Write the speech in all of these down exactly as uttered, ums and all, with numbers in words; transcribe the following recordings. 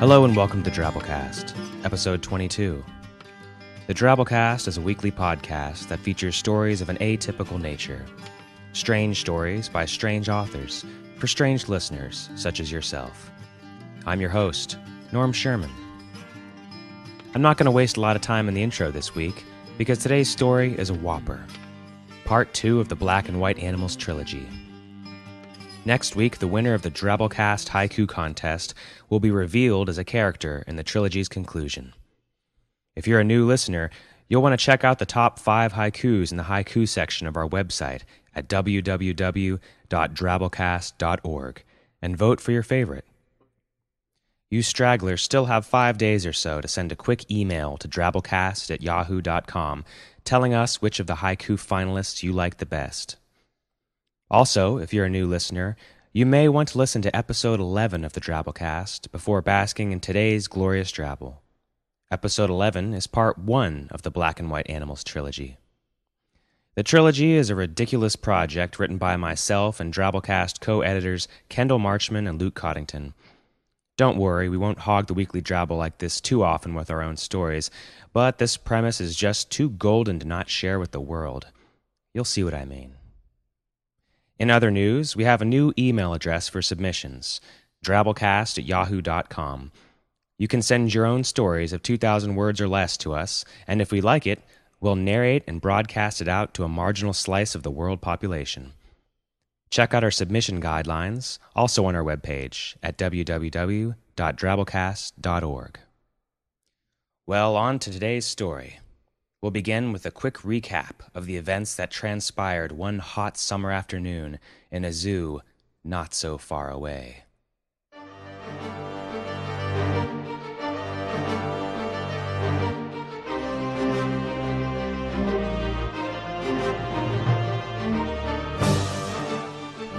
Hello and welcome to Drabblecast, episode twenty-two. The Drabblecast is a weekly podcast that features stories of an atypical nature. Strange stories by strange authors for strange listeners such as yourself. I'm your host, Norm Sherman. I'm not going to waste a lot of time in the intro this week because today's story is a whopper. Part two of the Black and White Animals trilogy. Next week, the winner of the Drabblecast Haiku Contest will be revealed as a character in the trilogy's conclusion. If you're a new listener, you'll want to check out the top five haikus in the haiku section of our website at w w w dot drabblecast dot org and vote for your favorite. You stragglers still have five days or so to send a quick email to drabblecast at yahoo dot com telling us which of the haiku finalists you like the best. Also, if you're a new listener, you may want to listen to episode eleven of the Drabblecast before basking in today's glorious drabble. Episode eleven is part one of the Black and White Animals trilogy. The trilogy is a ridiculous project written by myself and Drabblecast co-editors Kendall Marchman and Luke Coddington. Don't worry, we won't hog the weekly drabble like this too often with our own stories, but this premise is just too golden to not share with the world. You'll see what I mean. In other news, we have a new email address for submissions, drabblecast at yahoo dot com. You can send your own stories of two thousand words or less to us, and if we like it, we'll narrate and broadcast it out to a marginal slice of the world population. Check out our submission guidelines, also on our webpage, at w w w dot drabblecast dot org. Well, on to today's story. We'll begin with a quick recap of the events that transpired one hot summer afternoon in a zoo not so far away.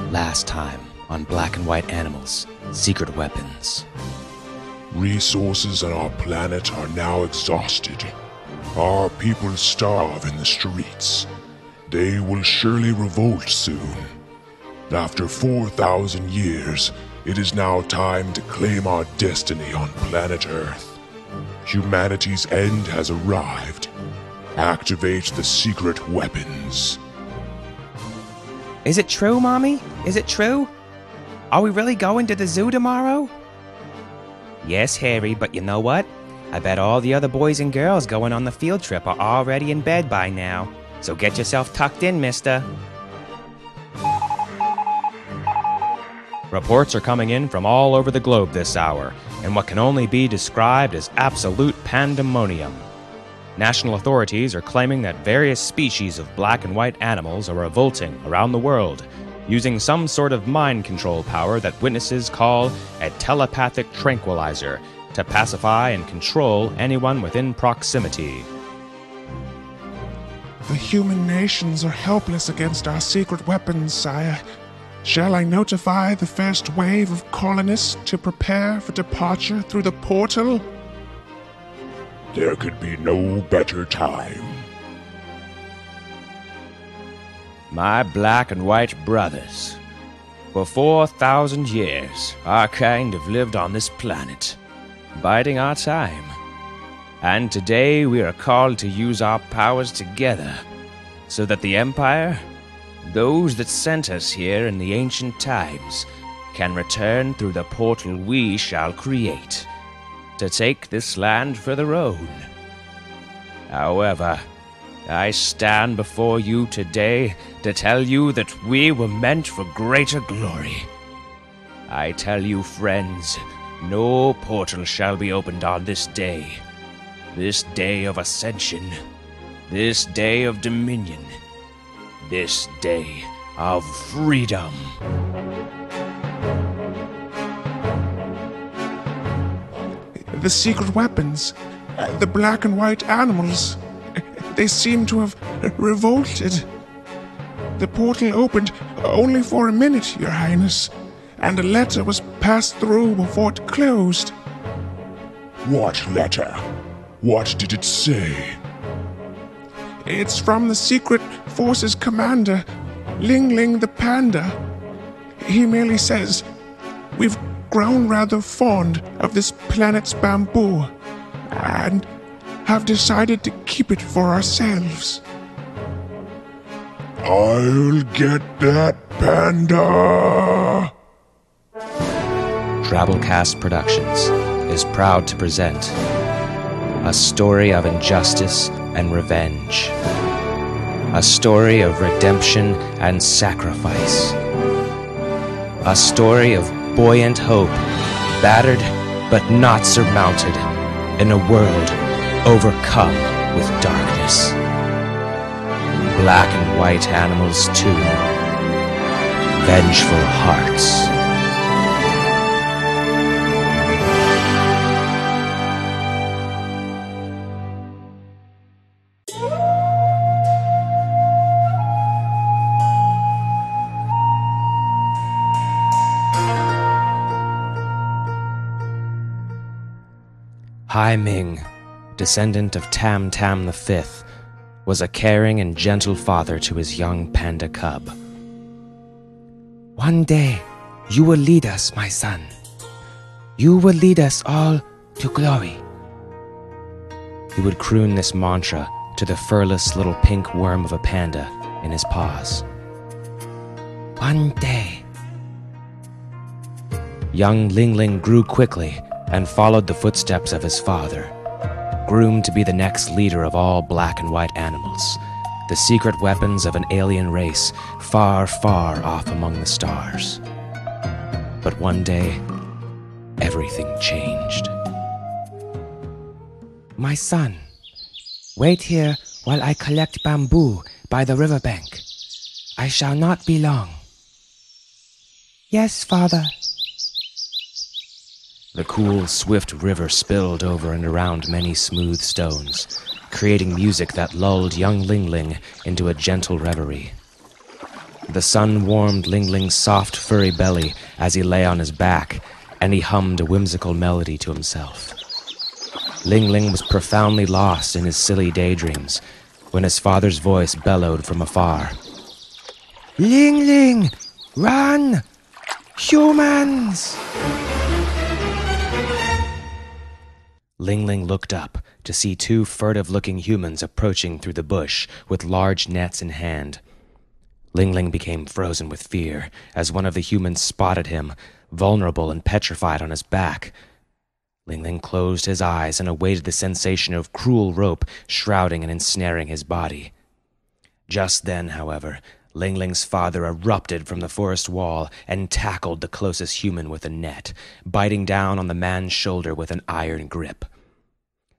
Last time on Black and White Animals, Secret Weapons. Resources on our planet are now exhausted. Our people starve in the streets. They will surely revolt soon. After four thousand years, it is now time to claim our destiny on planet Earth. Humanity's end has arrived. Activate the secret weapons. Is it true, Mommy? Is it true? Are we really going to the zoo tomorrow? Yes, Harry, but you know what? I bet all the other boys and girls going on the field trip are already in bed by now. So get yourself tucked in, mister. Reports are coming in from all over the globe this hour, in what can only be described as absolute pandemonium. National authorities are claiming that various species of black and white animals are revolting around the world, using some sort of mind control power that witnesses call a telepathic tranquilizer, to pacify and control anyone within proximity. The human nations are helpless against our secret weapons, sire. Shall I notify the first wave of colonists to prepare for departure through the portal? There could be no better time. My black and white brothers, for four thousand years, our kind have lived on this planet, biding our time. And today we are called to use our powers together, so that the Empire, those that sent us here in the ancient times, can return through the portal we shall create, to take this land for their own. However, I stand before you today to tell you that we were meant for greater glory. I tell you, friends, no portal shall be opened on this day, this day of ascension, this day of dominion, this day of freedom. The secret weapons, the black and white animals, they seem to have revolted. The portal opened only for a minute, Your Highness, and a letter was passed through before it closed. What letter? What did it say? It's from the Secret Forces commander, Ling Ling the Panda. He merely says, "We've have grown rather fond of this planet's bamboo and have decided to keep it for ourselves. I'll get that panda! Drabblecast Productions is proud to present a story of injustice and revenge. A story of redemption and sacrifice. A story of buoyant hope, battered but not surmounted in a world overcome with darkness. Black and white animals too. Vengeful hearts. High Ming, descendant of Tam Tam the Fifth, was a caring and gentle father to his young panda cub. One day, you will lead us, my son. You will lead us all to glory. He would croon this mantra to the furless little pink worm of a panda in his paws. One day. Young Ling Ling grew quickly and followed the footsteps of his father, groomed to be the next leader of all black and white animals, the secret weapons of an alien race far, far off among the stars. But one day, everything changed. My son, wait here while I collect bamboo by the riverbank. I shall not be long. Yes, father. The cool, swift river spilled over and around many smooth stones, creating music that lulled young Ling Ling into a gentle reverie. The sun warmed Ling Ling's soft, furry belly as he lay on his back, and he hummed a whimsical melody to himself. Ling Ling was profoundly lost in his silly daydreams when his father's voice bellowed from afar. Ling Ling, run! Humans! Ling Ling looked up to see two furtive-looking humans approaching through the bush with large nets in hand. Ling Ling became frozen with fear as one of the humans spotted him, vulnerable and petrified on his back. Ling Ling closed his eyes and awaited the sensation of cruel rope shrouding and ensnaring his body. Just then, however, Ling Ling's father erupted from the forest wall and tackled the closest human with a net, biting down on the man's shoulder with an iron grip.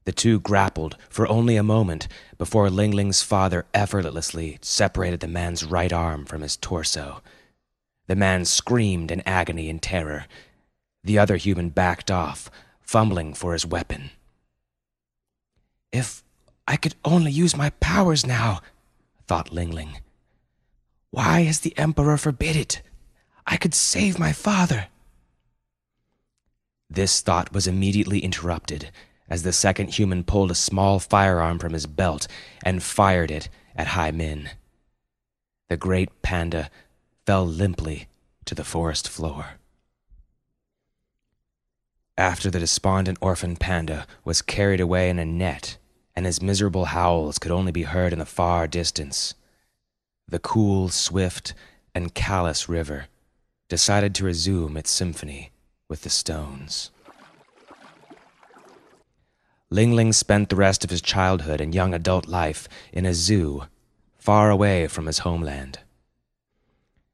The two grappled for only a moment before Ling Ling's father effortlessly separated the man's right arm from his torso. The man screamed in agony and terror. The other human backed off, fumbling for his weapon. If I could only use my powers now, thought Ling Ling. Why has the Emperor forbid it? I could save my father. This thought was immediately interrupted as the second human pulled a small firearm from his belt and fired it at High Ming. The great panda fell limply to the forest floor. After the despondent orphan panda was carried away in a net and his miserable howls could only be heard in the far distance, the cool, swift, and callous river decided to resume its symphony with the stones. Ling Ling spent the rest of his childhood and young adult life in a zoo, far away from his homeland.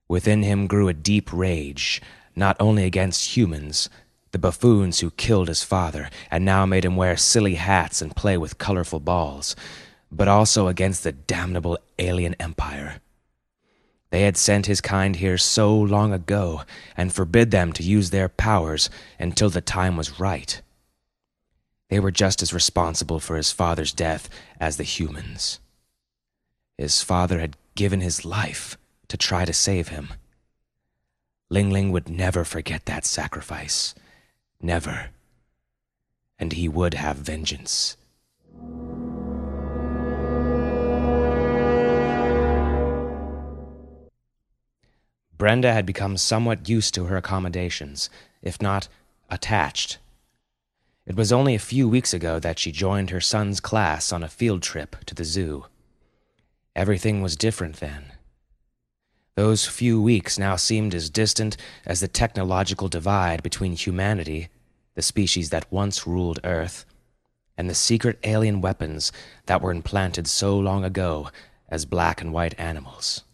Within him grew a deep rage, not only against humans, the buffoons who killed his father and now made him wear silly hats and play with colorful balls, but also against the damnable alien empire. They had sent his kind here so long ago and forbid them to use their powers until the time was right. They were just as responsible for his father's death as the humans. His father had given his life to try to save him. Ling Ling would never forget that sacrifice. Never. And he would have vengeance. Brenda had become somewhat used to her accommodations if not attached. It was only a few weeks ago that she joined her son's class on a field trip to the zoo. Everything was different then. Those few weeks now seemed as distant as the technological divide between humanity, the species that once ruled Earth, and the secret alien weapons that were implanted so long ago as black and white animals.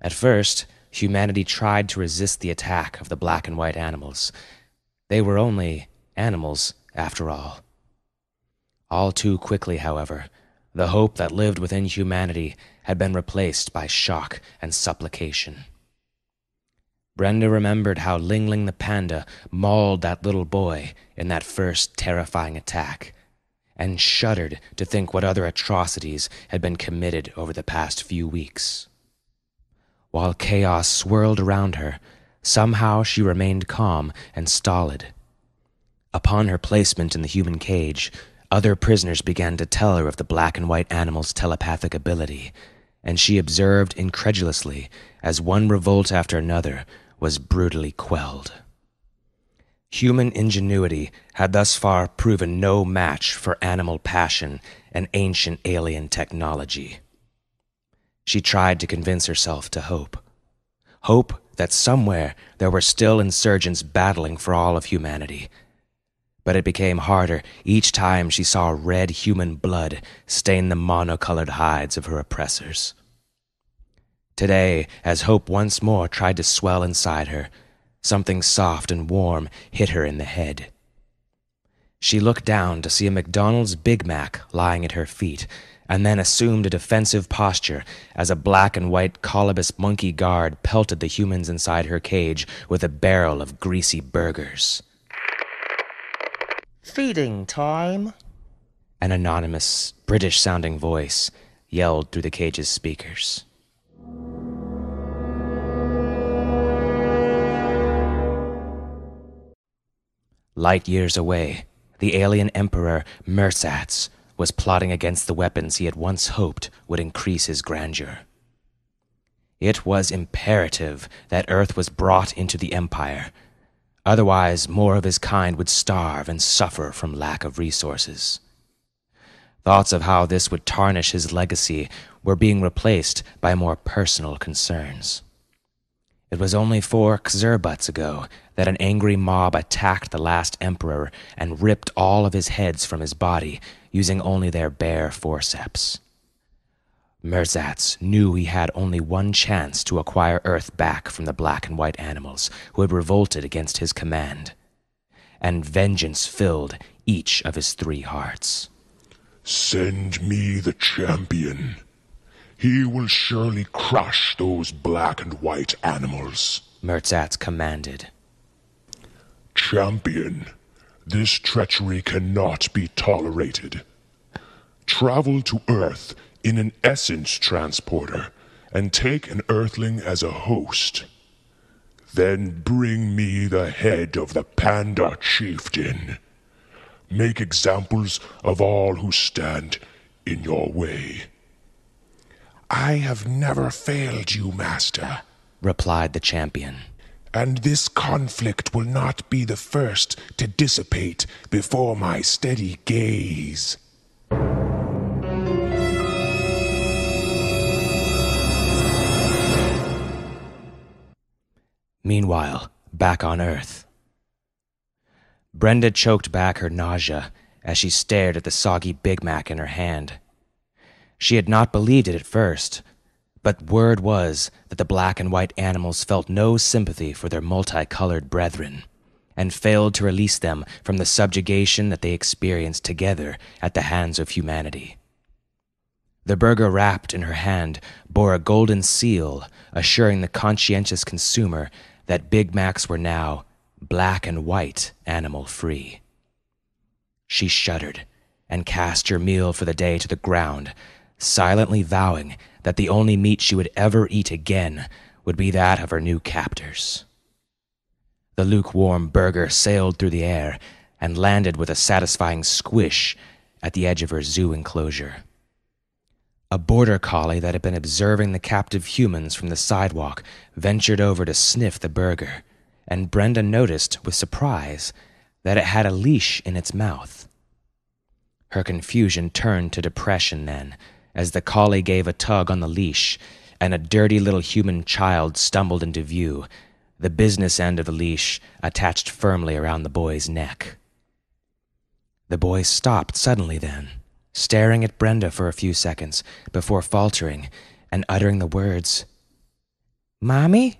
At first, humanity tried to resist the attack of the black and white animals. They were only animals, after all. All too quickly, however, the hope that lived within humanity had been replaced by shock and supplication. Brenda remembered how Ling Ling the panda mauled that little boy in that first terrifying attack, and shuddered to think what other atrocities had been committed over the past few weeks. While chaos swirled around her, somehow she remained calm and stolid. Upon her placement in the human cage, other prisoners began to tell her of the black and white animal's telepathic ability, and she observed incredulously as one revolt after another was brutally quelled. Human ingenuity had thus far proven no match for animal passion and ancient alien technology. She tried to convince herself to hope. Hope that somewhere there were still insurgents battling for all of humanity. But it became harder each time she saw red human blood stain the monocolored hides of her oppressors. Today, as hope once more tried to swell inside her, something soft and warm hit her in the head. She looked down to see a McDonald's Big Mac lying at her feet, and then assumed a defensive posture as a black and white colobus monkey guard pelted the humans inside her cage with a barrel of greasy burgers. "Feeding time," an anonymous, British-sounding voice yelled through the cage's speakers. Light years away, the alien emperor Mersatz was plotting against the weapons he had once hoped would increase his grandeur. It was imperative that Earth was brought into the empire. Otherwise, more of his kind would starve and suffer from lack of resources. Thoughts of how this would tarnish his legacy were being replaced by more personal concerns. It was only four xerbutts ago that an angry mob attacked the last emperor and ripped all of his heads from his body, using only their bare forceps. Mersatz knew he had only one chance to acquire Earth back from the black and white animals who had revolted against his command, and vengeance filled each of his three hearts. "Send me the champion. He will surely crush those black and white animals," Mersatz commanded. "Champion, this treachery cannot be tolerated. Travel to Earth in an essence transporter, and take an Earthling as a host. Then bring me the head of the Panda Chieftain. Make examples of all who stand in your way." "I have never failed you, Master," replied the champion, "and this conflict will not be the first to dissipate before my steady gaze." Meanwhile, back on Earth. Brenda choked back her nausea as she stared at the soggy Big Mac in her hand. She had not believed it at first, but word was that the black and white animals felt no sympathy for their multicolored brethren, and failed to release them from the subjugation that they experienced together at the hands of humanity. The burger wrapped in her hand bore a golden seal assuring the conscientious consumer that Big Macs were now black and white animal-free. She shuddered and cast her meal for the day to the ground, silently vowing that the only meat she would ever eat again would be that of her new captors. The lukewarm burger sailed through the air and landed with a satisfying squish at the edge of her zoo enclosure. A border collie that had been observing the captive humans from the sidewalk ventured over to sniff the burger, and Brenda noticed with surprise that it had a leash in its mouth. Her confusion turned to depression then, as the collie gave a tug on the leash, and a dirty little human child stumbled into view, the business end of the leash attached firmly around the boy's neck. The boy stopped suddenly then, staring at Brenda for a few seconds before faltering and uttering the words, "Mommy,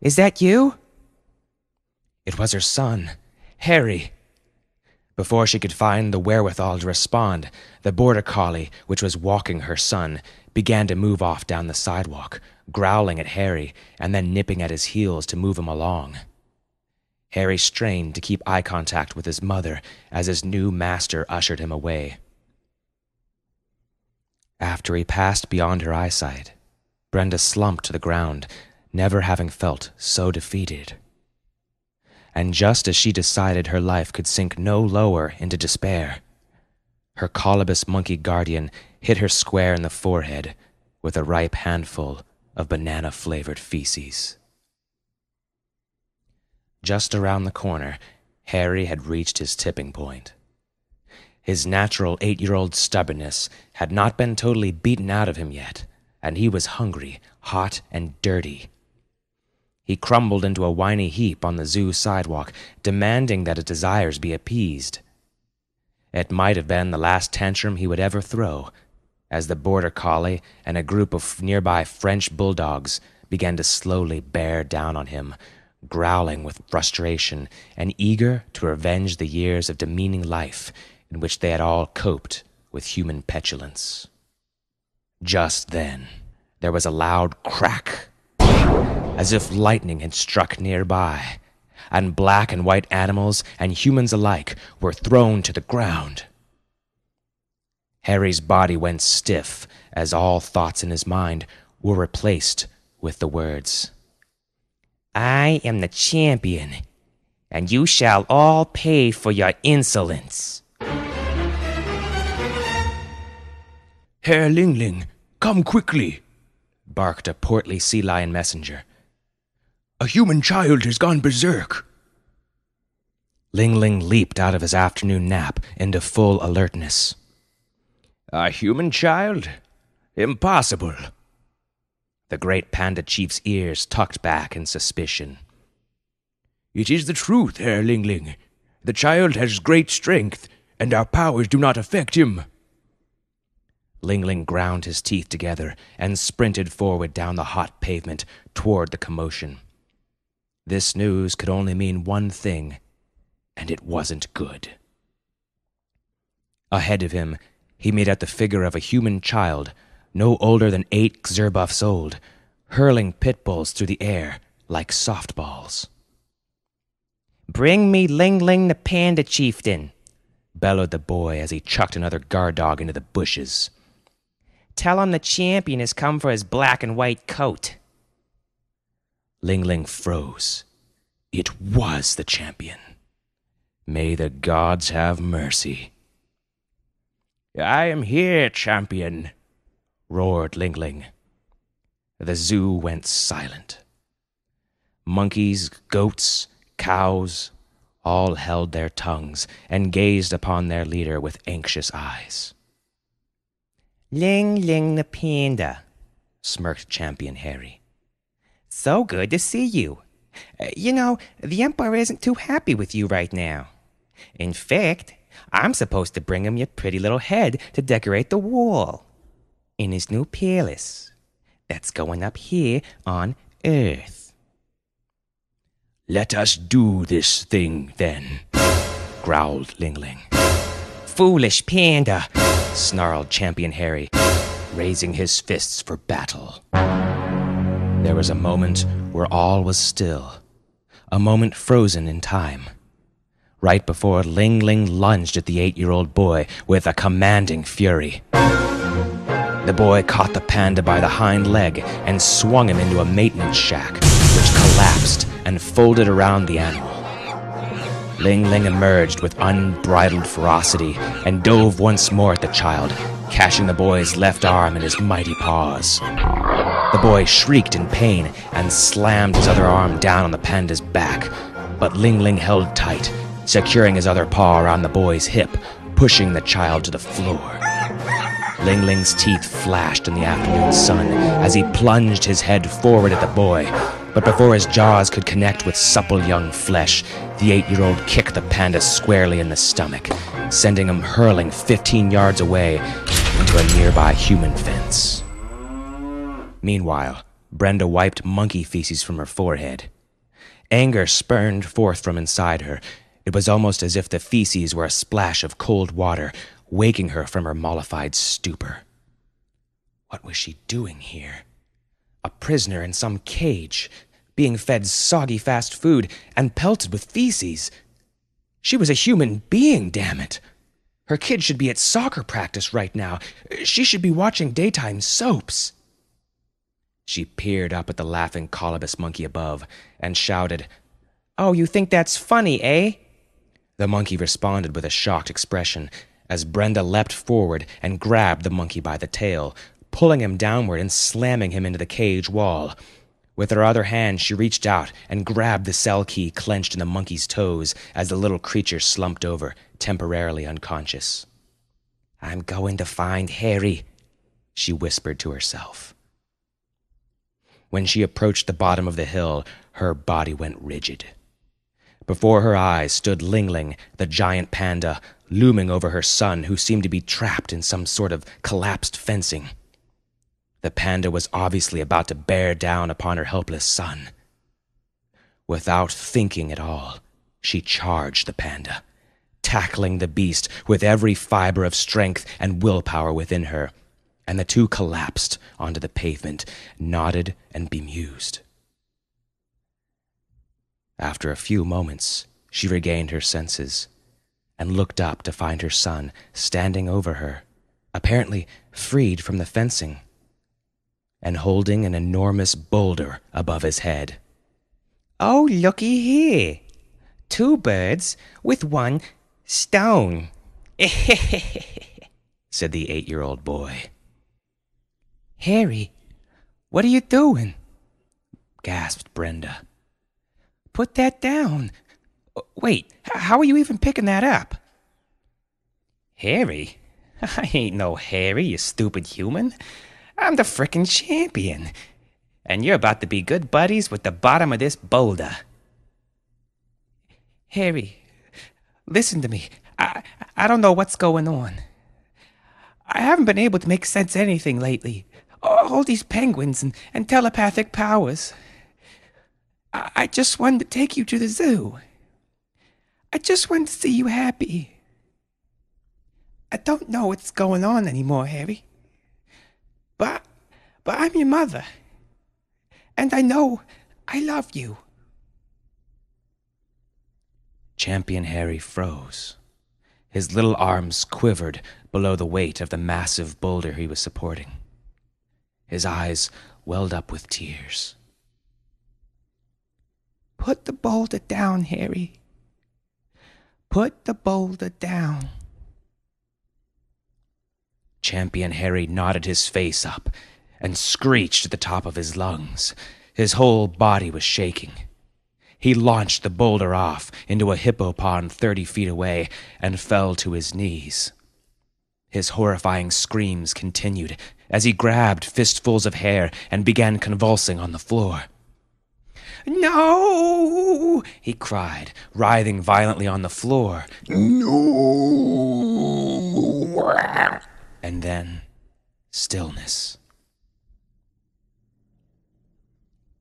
is that you?" It was her son, Harry. Before she could find the wherewithal to respond, the border collie, which was walking her son, began to move off down the sidewalk, growling at Harry and then nipping at his heels to move him along. Harry strained to keep eye contact with his mother as his new master ushered him away. After he passed beyond her eyesight, Brenda slumped to the ground, never having felt so defeated. And just as she decided her life could sink no lower into despair, her colobus monkey guardian hit her square in the forehead with a ripe handful of banana-flavored feces. Just around the corner, Harry had reached his tipping point. His natural eight-year-old stubbornness had not been totally beaten out of him yet, and he was hungry, hot, and dirty. He crumbled into a whiny heap on the zoo sidewalk, demanding that his desires be appeased. It might have been the last tantrum he would ever throw, as the border collie and a group of nearby French bulldogs began to slowly bear down on him, growling with frustration and eager to revenge the years of demeaning life in which they had all coped with human petulance. Just then, there was a loud crack, as if lightning had struck nearby, and black and white animals and humans alike were thrown to the ground. Harry's body went stiff as all thoughts in his mind were replaced with the words, "I am the champion, and you shall all pay for your insolence." "Herr Ling Ling, come quickly," barked a portly sea lion messenger. "A human child has gone berserk." Ling Ling leaped out of his afternoon nap into full alertness. "A human child? Impossible." The great panda chief's ears tucked back in suspicion. "It is the truth, Herr Ling Ling. The child has great strength, and our powers do not affect him." Ling Ling ground his teeth together and sprinted forward down the hot pavement toward the commotion. This news could only mean one thing, and it wasn't good. Ahead of him, he made out the figure of a human child, no older than eight xerbuffs old, hurling pit bulls through the air like softballs. "Bring me Ling Ling the Panda Chieftain," bellowed the boy as he chucked another guard dog into the bushes. "Tell him the champion has come for his black and white coat." Ling Ling froze. It was the champion. May the gods have mercy. "I am here, champion," roared Ling Ling. The zoo went silent. Monkeys, goats, cows, all held their tongues and gazed upon their leader with anxious eyes. "Ling Ling the Panda," smirked Champion Harry. "So good to see you. Uh, you know, the Emperor isn't too happy with you right now. In fact, I'm supposed to bring him your pretty little head to decorate the wall in his new palace that's going up here on Earth." "Let us do this thing, then," growled Ling Ling. "Foolish panda," snarled Champion Harry, raising his fists for battle. There was a moment where all was still, a moment frozen in time, right before Ling Ling lunged at the eight-year-old boy with a commanding fury. The boy caught the panda by the hind leg and swung him into a maintenance shack, which collapsed and folded around the animal. Ling Ling emerged with unbridled ferocity and dove once more at the child, catching the boy's left arm in his mighty paws. The boy shrieked in pain and slammed his other arm down on the panda's back, but Ling Ling held tight, securing his other paw around the boy's hip, pushing the child to the floor. Ling Ling's teeth flashed in the afternoon sun as he plunged his head forward at the boy, but before his jaws could connect with supple young flesh, the eight-year-old kicked the panda squarely in the stomach, sending him hurling fifteen yards away into a nearby human fence. Meanwhile, Brenda wiped monkey feces from her forehead. Anger spurned forth from inside her. It was almost as if the feces were a splash of cold water, waking her from her mollified stupor. What was she doing here? A prisoner in some cage, being fed soggy fast food and pelted with feces. She was a human being, damn it. Her kid should be at soccer practice right now. She should be watching daytime soaps. She peered up at the laughing colobus monkey above and shouted, "Oh, you think that's funny, eh?" The monkey responded with a shocked expression as Brenda leapt forward and grabbed the monkey by the tail, pulling him downward and slamming him into the cage wall. With her other hand, she reached out and grabbed the cell key clenched in the monkey's toes as the little creature slumped over, temporarily unconscious. "I'm going to find Harry," she whispered to herself. When she approached the bottom of the hill, her body went rigid. Before her eyes stood Ling Ling, the giant panda, looming over her son, who seemed to be trapped in some sort of collapsed fencing. The panda was obviously about to bear down upon her helpless son. Without thinking at all, she charged the panda, tackling the beast with every fiber of strength and willpower within her, and the two collapsed onto the pavement, knotted and bemused. After a few moments, she regained her senses and looked up to find her son standing over her, apparently freed from the fencing, and holding an enormous boulder above his head. "Oh, looky here. Two birds with one stone," said the eight-year-old boy. "Harry, what are you doing?" gasped Brenda. "Put that down. Wait, how are you even picking that up?" "Harry? I ain't no Harry, you stupid human. I'm the frickin' champion, and you're about to be good buddies with the bottom of this boulder." "Harry, listen to me. I, I don't know what's going on. I haven't been able to make sense of anything lately. All these penguins and, and telepathic powers. I, I just wanted to take you to the zoo. I just wanted to see you happy. I don't know what's going on anymore, Harry. But, but I'm your mother, and I know I love you." Champion Harry froze. His little arms quivered below the weight of the massive boulder he was supporting. His eyes welled up with tears. "Put the boulder down, Harry. Put the boulder down." Champion Harry nodded his face up and screeched at the top of his lungs. His whole body was shaking. He launched the boulder off into a hippo pond thirty feet away and fell to his knees. His horrifying screams continued as he grabbed fistfuls of hair and began convulsing on the floor. "No!" he cried, writhing violently on the floor. "No!" And then, stillness.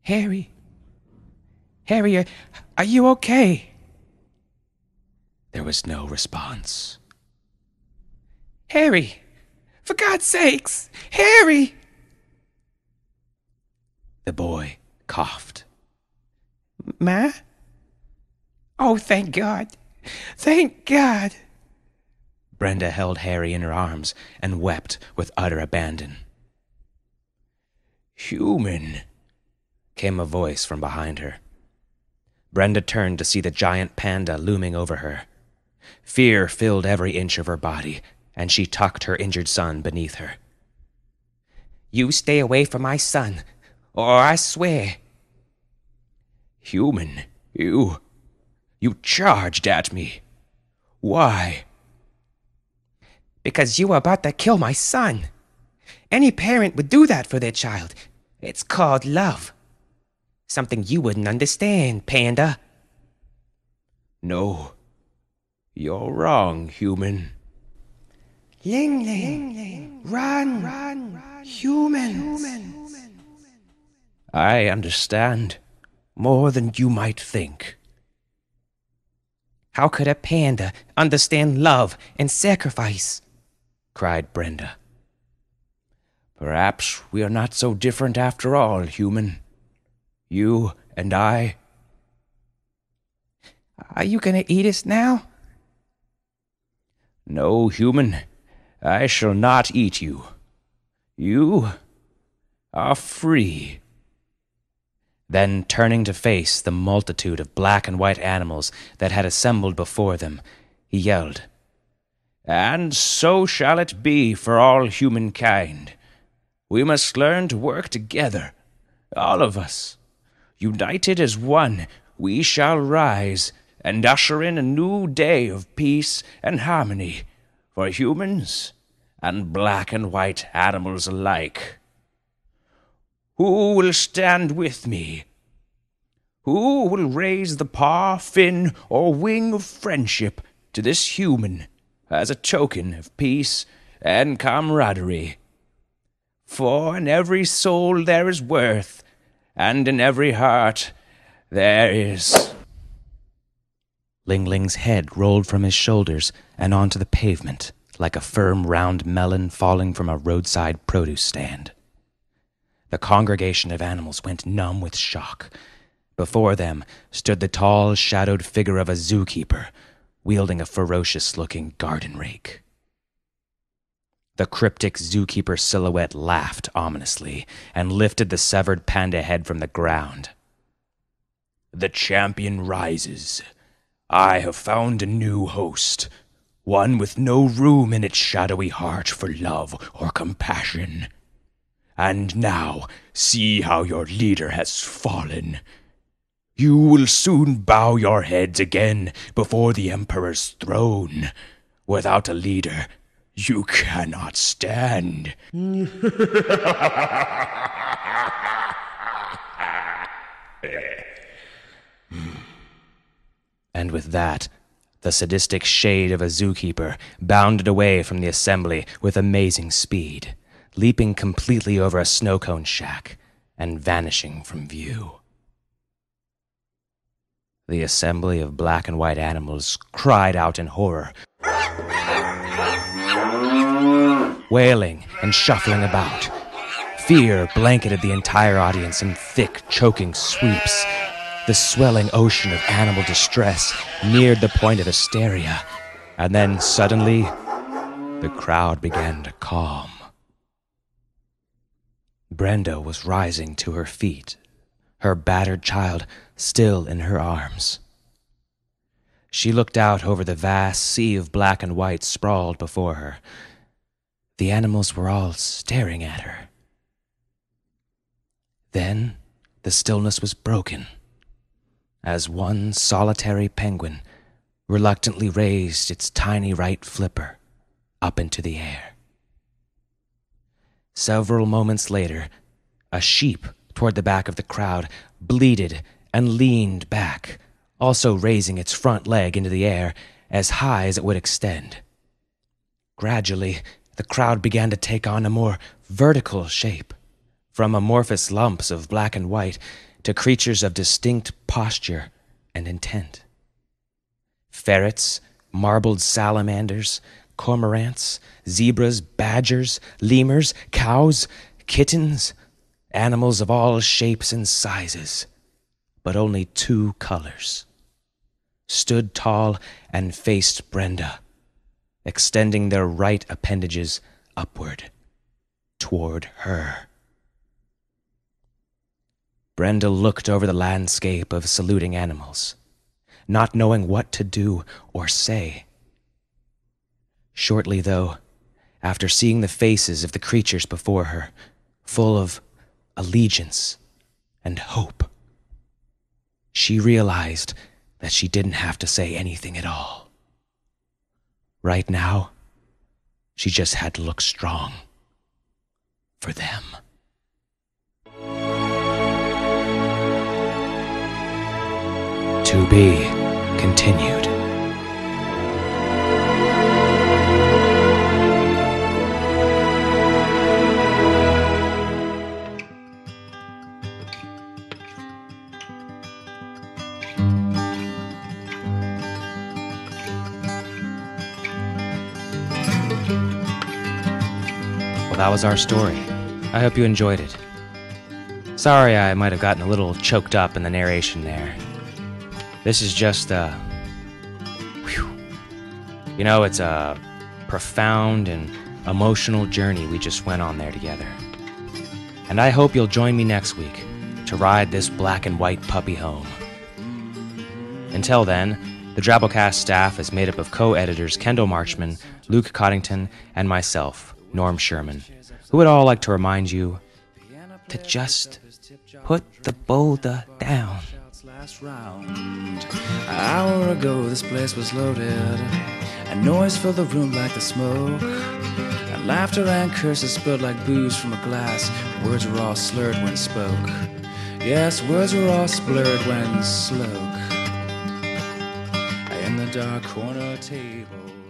"Harry, Harry, are, are you okay?" There was no response. "Harry, for God's sakes, Harry!" The boy coughed. "Ma? Oh, thank God, thank God." Brenda held Harry in her arms and wept with utter abandon. "Human," came a voice from behind her. Brenda turned to see the giant panda looming over her. Fear filled every inch of her body, and she tucked her injured son beneath her. You stay away from my son, or I swear. Human, you, you charged at me. Why? Because you were about to kill my son. Any parent would do that for their child. It's called love. Something you wouldn't understand, Panda. No, you're wrong, human. Ling Ling, Ling, Ling. Run, run, run. Humans. Humans. I understand more than you might think. How could a panda understand love and sacrifice? Cried Brenda. Perhaps we are not so different after all, human. You and I. Are you going to eat us now? No, human. I shall not eat you. You are free. Then, turning to face the multitude of black and white animals that had assembled before them, he yelled, And so shall it be for all humankind. We must learn to work together, all of us. United as one, we shall rise and usher in a new day of peace and harmony for humans and black and white animals alike. Who will stand with me? Who will raise the paw, fin, or wing of friendship to this human as a token of peace and camaraderie? For in every soul there is worth, and in every heart there is... Ling Ling's head rolled from his shoulders and onto the pavement like a firm round melon falling from a roadside produce stand. The congregation of animals went numb with shock. Before them stood the tall, shadowed figure of a zookeeper, wielding a ferocious-looking garden rake. The cryptic zookeeper silhouette laughed ominously and lifted the severed panda head from the ground. The champion rises. I have found a new host, one with no room in its shadowy heart for love or compassion. And now, see how your leader has fallen. You will soon bow your heads again before the Emperor's throne. Without a leader, you cannot stand. And with that, the sadistic shade of a zookeeper bounded away from the assembly with amazing speed, leaping completely over a snow-cone shack and vanishing from view. The assembly of black and white animals cried out in horror, wailing and shuffling about. Fear blanketed the entire audience in thick, choking sweeps. The swelling ocean of animal distress neared the point of hysteria, and then suddenly, the crowd began to calm. Brenda was rising to her feet, her battered child still in her arms. She looked out over the vast sea of black and white sprawled before her. The animals were all staring at her. Then the stillness was broken, as one solitary penguin reluctantly raised its tiny right flipper up into the air. Several moments later, a sheep toward the back of the crowd bleated and leaned back, also raising its front leg into the air as high as it would extend. Gradually, the crowd began to take on a more vertical shape, from amorphous lumps of black and white to creatures of distinct posture and intent. Ferrets, marbled salamanders, cormorants, zebras, badgers, lemurs, cows, kittens, animals of all shapes and sizes, but only two colors, stood tall and faced Brenda, extending their right appendages upward toward her. Brenda looked over the landscape of saluting animals, not knowing what to do or say. Shortly, though, after seeing the faces of the creatures before her, full of allegiance and hope, she realized that she didn't have to say anything at all. Right now, she just had to look strong for them. To be continued. That was our story. I hope you enjoyed it. Sorry I might have gotten a little choked up in the narration there. This is just, uh... Whew. You know, it's a profound and emotional journey we just went on there together. And I hope you'll join me next week to ride this black and white puppy home. Until then, the Drabblecast staff is made up of co-editors Kendall Marchman, Luke Coddington, and myself, Norm Sherman, who would all like to remind you to just put the boulder down. An hour ago, this place was loaded. A noise filled the room like the smoke. And laughter and curses spilled like booze from a glass. Words were all slurred when spoke. Yes, words were all splurred when sloke. In the dark corner table.